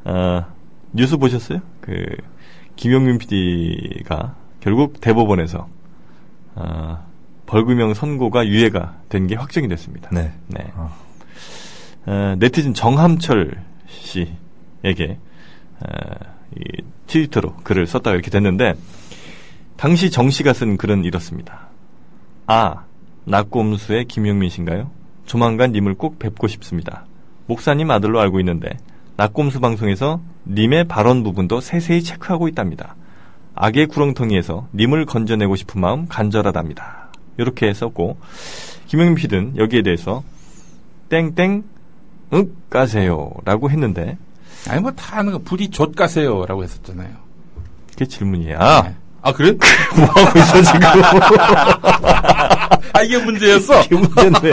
아, 뉴스 보셨어요? 그 김용민 피디가 결국 대법원에서 아, 벌금형 선고가 유예가 된 게 확정이 됐습니다. 네. 네. 어. 아, 네티즌 정함철 씨에게 아, 이, 트위터로 글을 썼다가 이렇게 됐는데 당시 정 씨가 쓴 글은 이렇습니다. 아, 낙곰수의 김용민 씨인가요? 조만간 님을 꼭 뵙고 싶습니다. 목사님 아들로 알고 있는데 낙곰수 방송에서 님의 발언 부분도 세세히 체크하고 있답니다. 악의 구렁텅이에서 님을 건져내고 싶은 마음 간절하답니다. 이렇게 썼고 김용민 씨는 여기에 대해서 땡땡 윽 가세요 라고 했는데 아니, 뭐, 다 하는 거, 부디 좆가세요. 라고 했었잖아요. 그게 질문이야. 네. 아, 그래? 뭐 하고 있어, 지금? 아, 이게 문제였어? 이게 문제인데.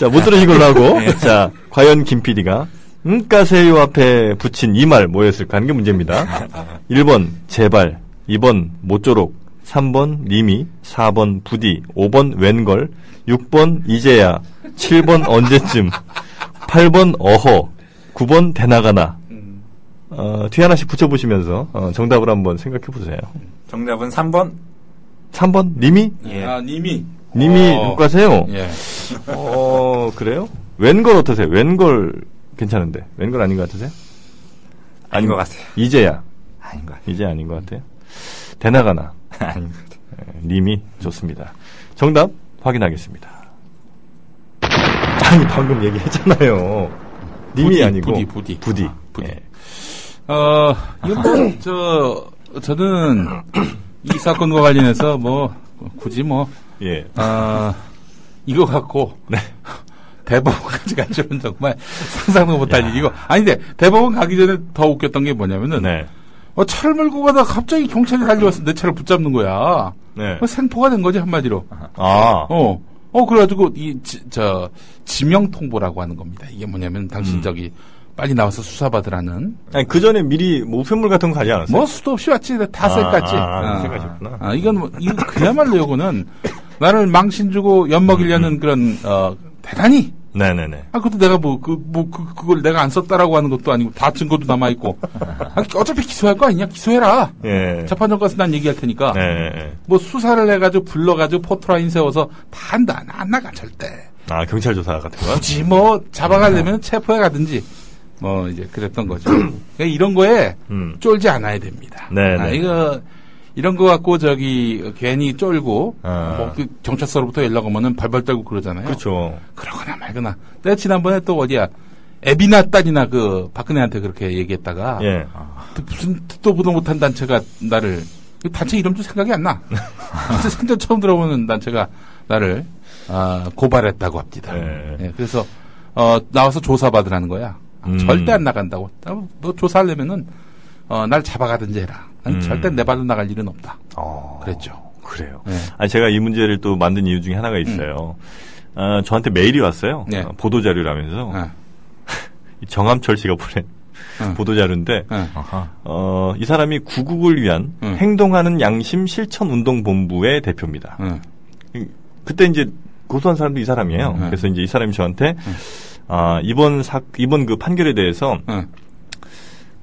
자, 못 들으신 걸로 하고. 네. 자, 과연 김 피디가, 음, 가세요 앞에 붙인 이 말 뭐였을까 하는 게 문제입니다. 일 번, 제발. 이 번, 모쪼록. 삼 번, 님이. 사 번, 부디. 오 번, 웬걸. 육 번, 이제야. 칠 번, 언제쯤. 팔 번, 어허. 구 번 대나가나 음. 어, 뒤에 하나씩 붙여보시면서 어, 정답을 한번 생각해보세요. 정답은 삼 번 삼 번? 님이? 예. 아, 님이 님이 누가세요? 예. 어, 그래요? 웬걸 어떠세요? 웬걸 괜찮은데 웬걸 아닌 것 같으세요? 아닌 것 같아요. 이제야 아닌 것 같아요. 이제 아닌 것 같아요. 대나가나 아닌 것 같아요. 님이 좋습니다. 정답 확인하겠습니다. 아니 방금 얘기했잖아요. 님이 부디, 아니고 부디 부디 부디. 아, 부디. 예. 어, 이건 저 저는 이 사건과 관련해서 뭐 굳이 뭐 예. 아, 어, 이거 갖고 네. 대법원까지 갈 줄은 정말 상상도 못한 일이고 아닌데 대법원 가기 전에 더 웃겼던 게 뭐냐면은 네. 어, 차를 몰고 가다가 갑자기 경찰이 달려와서 내 차를 붙잡는 거야. 네. 어, 생포가 된 거지 한마디로. 아. 어. 어, 그래가지고, 이, 지, 저, 지명통보라고 하는 겁니다. 이게 뭐냐면, 당신 음. 저기, 빨리 나와서 수사받으라는. 아니, 그 전에 미리, 뭐, 우편물 같은 거 가지 않았어요? 뭐, 수도 없이 왔지. 다 쎄깠지. 아, 쎄가셨구나. 아, 아, 아, 이건 뭐, 이거 그야말로 요거는, 나를 망신 주고 엿먹이려는 음. 그런, 어, 대단히. 네네네. 아, 그것도 내가 뭐, 그, 뭐, 그, 그걸 내가 안 썼다라고 하는 것도 아니고, 다 증거도 남아있고. 아, 어차피 기소할 거 아니냐? 기소해라. 예. 재판정 가서 난 얘기할 테니까. 예. 뭐 수사를 해가지고, 불러가지고, 포토라인 세워서, 다 한다. 안 나가, 절대. 아, 경찰 조사 같은 거? 굳이 뭐, 잡아가려면 체포해 가든지, 뭐, 이제, 그랬던 거죠. 그러니까 이런 거에, 음. 쫄지 않아야 됩니다. 네. 아, 이거, 이런 거 갖고 저기 괜히 쫄고 아. 뭐 그 경찰서로부터 연락 오면은 발발 떨고 그러잖아요. 그렇죠. 그러거나 말거나. 내가 지난번에 또 어디야 애비나 딸이나 그 박근혜한테 그렇게 얘기했다가 예. 아. 무슨 듣도 보도 못한 단체가 나를 단체 이름도 생각이 안 나. 생전 처음 들어보는 단체가 나를 아, 고발했다고 합니다. 예. 예, 그래서 어, 나와서 조사받으라는 거야. 음. 절대 안 나간다고. 너 조사하려면은 어, 날 잡아가든지 해라. 난 음. 절대 내 발로 나갈 일은 없다. 어, 그랬죠. 그래요. 네. 아니, 제가 이 문제를 또 만든 이유 중에 하나가 있어요. 음. 아, 저한테 메일이 왔어요. 네. 아, 보도자료라면서. 네. 정함철 씨가 보낸 네. 보도자료인데, 네. 어, 이 사람이 구국을 위한 네. 행동하는 양심 실천운동본부의 대표입니다. 네. 그때 이제 고소한 사람도 이 사람이에요. 네. 그래서 이제 이 사람이 저한테, 네. 아, 이번 사, 이번 그 판결에 대해서, 네.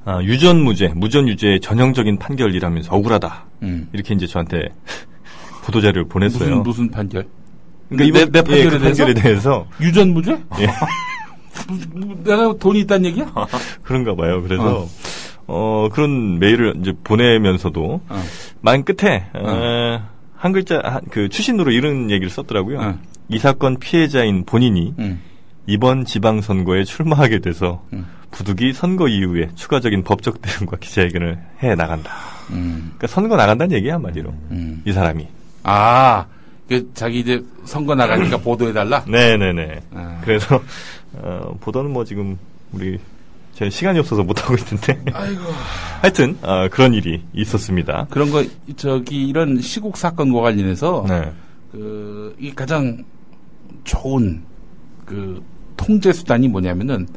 아, 유전무죄, 무전유죄의 전형적인 판결이라면서 억울하다. 음. 이렇게 이제 저한테 보도자료를 보냈어요. 무슨, 무슨 판결? 그러니까 내, 내 판결에, 예, 그 대해서? 판결에 대해서? 유전무죄? 예. 내가 돈이 있다는 얘기야? 그런가 봐요. 그래서, 어. 어, 그런 메일을 이제 보내면서도, 어. 맨 끝에, 어. 어, 한 글자, 한, 그, 추신으로 이런 얘기를 썼더라고요. 어. 이 사건 피해자인 본인이, 음. 이번 지방선거에 출마하게 돼서 음. 부득이 선거 이후에 추가적인 법적 대응과 기자회견을 해 나간다. 음. 그러니까 선거 나간다는 얘기야 한마디로. 음. 이 사람이. 아, 자기 이제 선거 나가니까 보도해달라? 네네네. 아. 그래서, 어, 보도는 뭐 지금, 우리, 제 시간이 없어서 못하고 있는데. 아이고. 하여튼, 어, 그런 일이 있었습니다. 그런 거, 저기, 이런 시국 사건과 관련해서, 네. 그, 이 가장 좋은, 그, 통제수단이 뭐냐면은,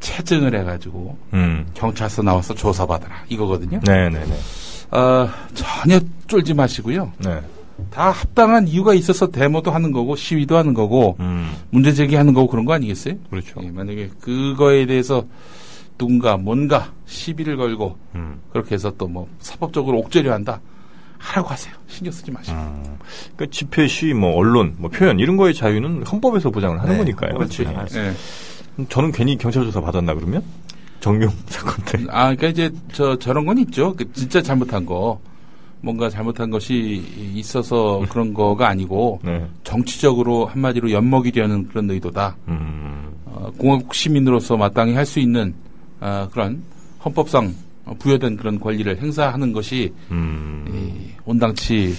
체증을 해가지고, 음. 경찰서 나와서 조사받아라. 이거거든요. 네네네. 어, 전혀 쫄지 마시고요. 네. 다 합당한 이유가 있어서 데모도 하는 거고 시위도 하는 거고 음. 문제 제기하는 거고 그런 거 아니겠어요? 그렇죠. 예, 만약에 그거에 대해서 누군가 뭔가 시비를 걸고 음. 그렇게 해서 또 뭐 사법적으로 옥죄려 한다 하라고 하세요. 신경 쓰지 마시고. 음. 그러니까 집회, 시위, 뭐 언론, 뭐 표현 이런 거의 자유는 헌법에서 보장을 하는 네, 거니까요. 그렇죠. 네. 저는 괜히 경찰 조사 받았나 그러면 정경 사건 때. 아, 그러니까 이제 저 저런 건 있죠. 그 진짜 잘못한 거. 뭔가 잘못한 것이 있어서 그런 거가 아니고 네. 정치적으로 한마디로 엿먹이려는 그런 의도다. 음. 어, 공화국 시민으로서 마땅히 할 수 있는 어, 그런 헌법상 부여된 그런 권리를 행사하는 것이 음. 이, 온당치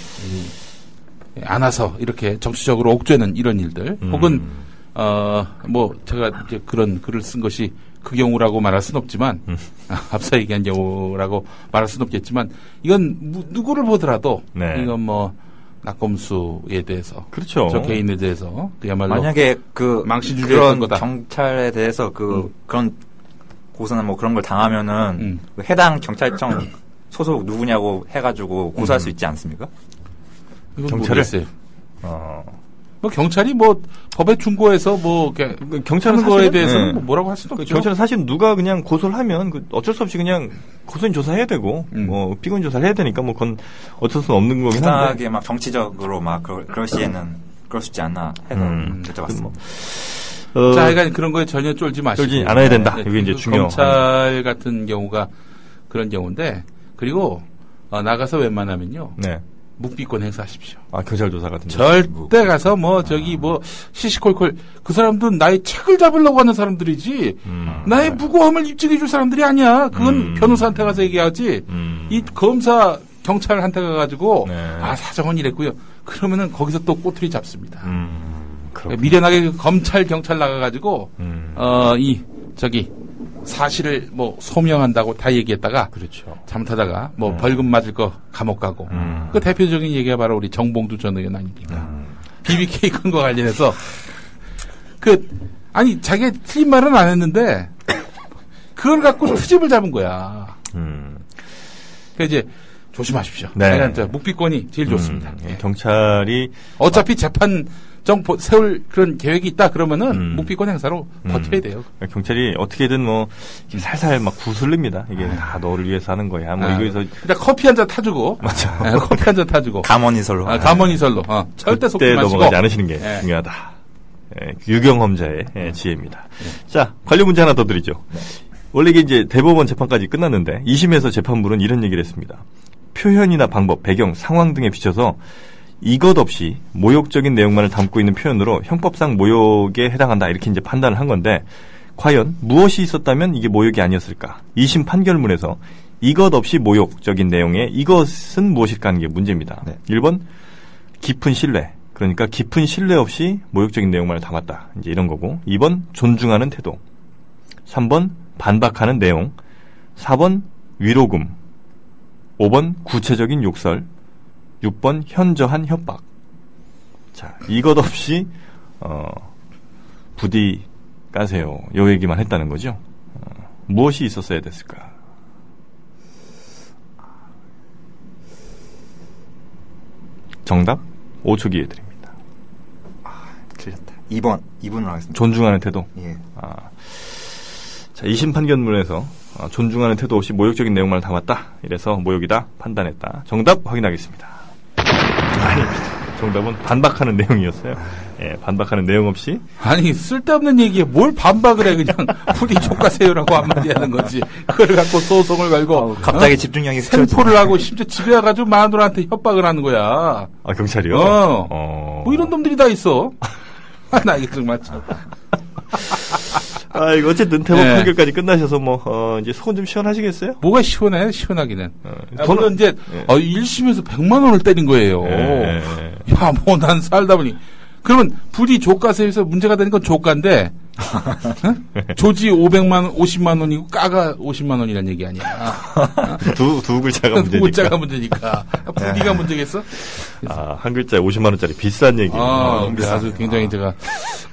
이, 않아서 이렇게 정치적으로 옥죄는 이런 일들 음. 혹은 어, 뭐 제가 이제 그런 글을 쓴 것이 그 경우라고 말할 순 없지만 음. 아, 앞서 얘기한 경우라고 말할 순 없겠지만 이건 무, 누구를 보더라도 네. 이건 뭐 낙검수에 대해서 그렇죠. 저 개인에 대해서 그야말로 만약에 그 망신주의였던 거다. 경찰에 대해서 그 음. 그런 고소나 뭐 그런 걸 당하면은 음. 그 해당 경찰청 소속 누구냐고 해가지고 고소할 음. 수 있지 않습니까? 경찰을 어. 뭐 경찰이 뭐 법에 충고해서 뭐 경찰은 거에 대해서는 네. 뭐라고 할 수도 없죠. 경찰은 사실 누가 그냥 고소를 하면 그 어쩔 수 없이 그냥 고소인 조사해야 되고 음. 뭐 피고인 조사를 해야 되니까 뭐 그건 어쩔 수는 없는 거긴 한데. 이상하게 막 정치적으로 막 그럴, 그럴 시에는 그럴 수 있지 않나 해서 음. 여쭤봤습니다. 뭐. 어, 자, 그러니까 그런 거에 전혀 쫄지 마시고. 쫄지 않아야 된다. 네. 이게 이제 중요. 경찰 같은 경우가 그런 경우인데 그리고 어, 나가서 웬만하면요. 네. 묵비권 행사하십시오. 아, 경찰 조사 같은 절대 묵비권. 가서 뭐 저기 아. 뭐 시시콜콜 그 사람들은 나의 책을 잡으려고 하는 사람들이지 음. 나의 무고함을 입증해줄 사람들이 아니야. 그건 음. 변호사한테 가서 얘기하지. 음. 이 검사 경찰한테 가가지고 네. 아 사정은 이랬고요. 그러면은 거기서 또 꼬투리 잡습니다. 음. 미련하게 검찰 경찰 나가가지고 음. 어, 이 저기 사실을 뭐 소명한다고 다 얘기했다가 그렇죠. 잘못하다가 뭐 음. 벌금 맞을 거 감옥 가고 음. 그 대표적인 얘기가 바로 우리 정봉주 전 의원 아닙니까? 음. 비비케이 건과 관련해서 그 아니 자기가 틀린 말은 안 했는데 그걸 갖고 트집을 잡은 거야. 음. 그러니까 이제 조심하십시오. 네. 묵비권이 제일 음. 좋습니다. 예. 경찰이 어차피 재판 정보 세울 그런 계획이 있다 그러면은 음. 묵비권 행사로 버텨야 돼요. 음. 경찰이 어떻게든 뭐 살살 막 구슬립니다. 이게 아. 다 너를 위해서 하는 거야. 뭐 아. 이거에서 일단 커피 한잔 타주고 맞죠. 아, 커피 한잔 타주고 가머니설로 아, 가머니설로 아. 절대 속지 마시고 넘어가지 않으시는 게 네. 중요하다. 예, 유경험자의 예, 지혜입니다. 네. 자 관련 문제 하나 더 드리죠. 네. 원래 이게 이제 대법원 재판까지 끝났는데 이심에서 재판부는 이런 얘기를 했습니다. 표현이나 방법, 배경, 상황 등에 비춰서 이것 없이 모욕적인 내용만을 담고 있는 표현으로 형법상 모욕에 해당한다 이렇게 이제 판단을 한 건데 과연 무엇이 있었다면 이게 모욕이 아니었을까? 이심 판결문에서 이것 없이 모욕적인 내용의 이것은 무엇일까 하는 게 문제입니다. 네. 일 번 깊은 신뢰. 그러니까 깊은 신뢰 없이 모욕적인 내용만을 담았다. 이제 이런 거고. 이 번 존중하는 태도. 삼 번 반박하는 내용. 사 번 위로금. 오 번 구체적인 욕설. 육 번 현저한 협박. 자, 이것 없이 어, 부디 까세요. 요 얘기만 했다는 거죠. 어, 무엇이 있었어야 됐을까? 정답 오 초 기회 드립니다. 아, 틀렸다. 이 번, 이 번으로 하겠습니다. 존중하는 태도. 예. 아, 자, 이심 판결문에서 어, 존중하는 태도 없이 모욕적인 내용만을 담았다. 이래서 모욕이다 판단했다. 정답 확인하겠습니다. 아닙니다. 정답은 반박하는 내용이었어요. 예, 반박하는 내용 없이. 아니, 쓸데없는 얘기에 뭘 반박을 해, 그냥. 우리 족가세요라고 한마디 하는 거지. 그걸 갖고 소송을 걸고. 어, 갑자기 어? 집중력이 생포를 하고, 심지어 집에 와가지고 마누라한테 협박을 하는 거야. 아, 경찰이요? 어. 어. 뭐 이런 놈들이 다 있어. 아, 나 이게 정말 참. 아, 이거 어쨌든 대법 네. 판결까지 끝나셔서 뭐, 어, 이제 속은 좀 시원하시겠어요? 뭐가 시원해? 시원하기는. 어, 물론 이제, 네. 어, 일 심에서 백만 원을 때린 거예요. 네. 야, 아, 뭐, 난 살다 보니. 그러면, 부디 조가세에서 문제가 되는 건 조가인데, 조지 오백만 원, 오십만 원이고, 까가 오십만 원이란 얘기 아니야. 두, 두 글자가 문제니까. 두 글자가 문제니까. 부디가 문제겠어? 아, 한 글자에 오십만 원짜리 비싼 얘기. 아, 아 비싸. 아주 굉장히 아. 제가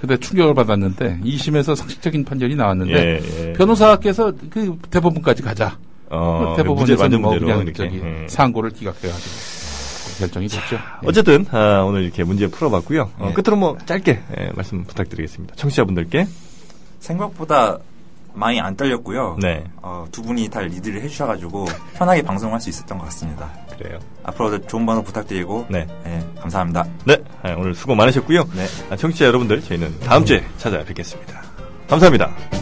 그때 충격을 받았는데, 이 심에서 상식적인 판결이 나왔는데, 예, 예. 변호사께서 그 대법원까지 가자. 어, 대법원에서는 뭐 그냥 저기 음. 상고를 기각해가지고. 결정이 됐죠. 자, 예. 어쨌든 아, 오늘 이렇게 문제 풀어봤고요. 예. 어, 끝으로 뭐 짧게 예, 말씀 부탁드리겠습니다. 청취자분들께 생각보다 많이 안 떨렸고요. 네. 어, 두 분이 다 리드를 해주셔가지고 편하게 방송할 수 있었던 것 같습니다. 그래요. 앞으로도 좋은 방송 부탁드리고 네, 예, 감사합니다. 네, 오늘 수고 많으셨고요. 네. 청취자 여러분들 저희는 다음 주에 찾아뵙겠습니다. 감사합니다.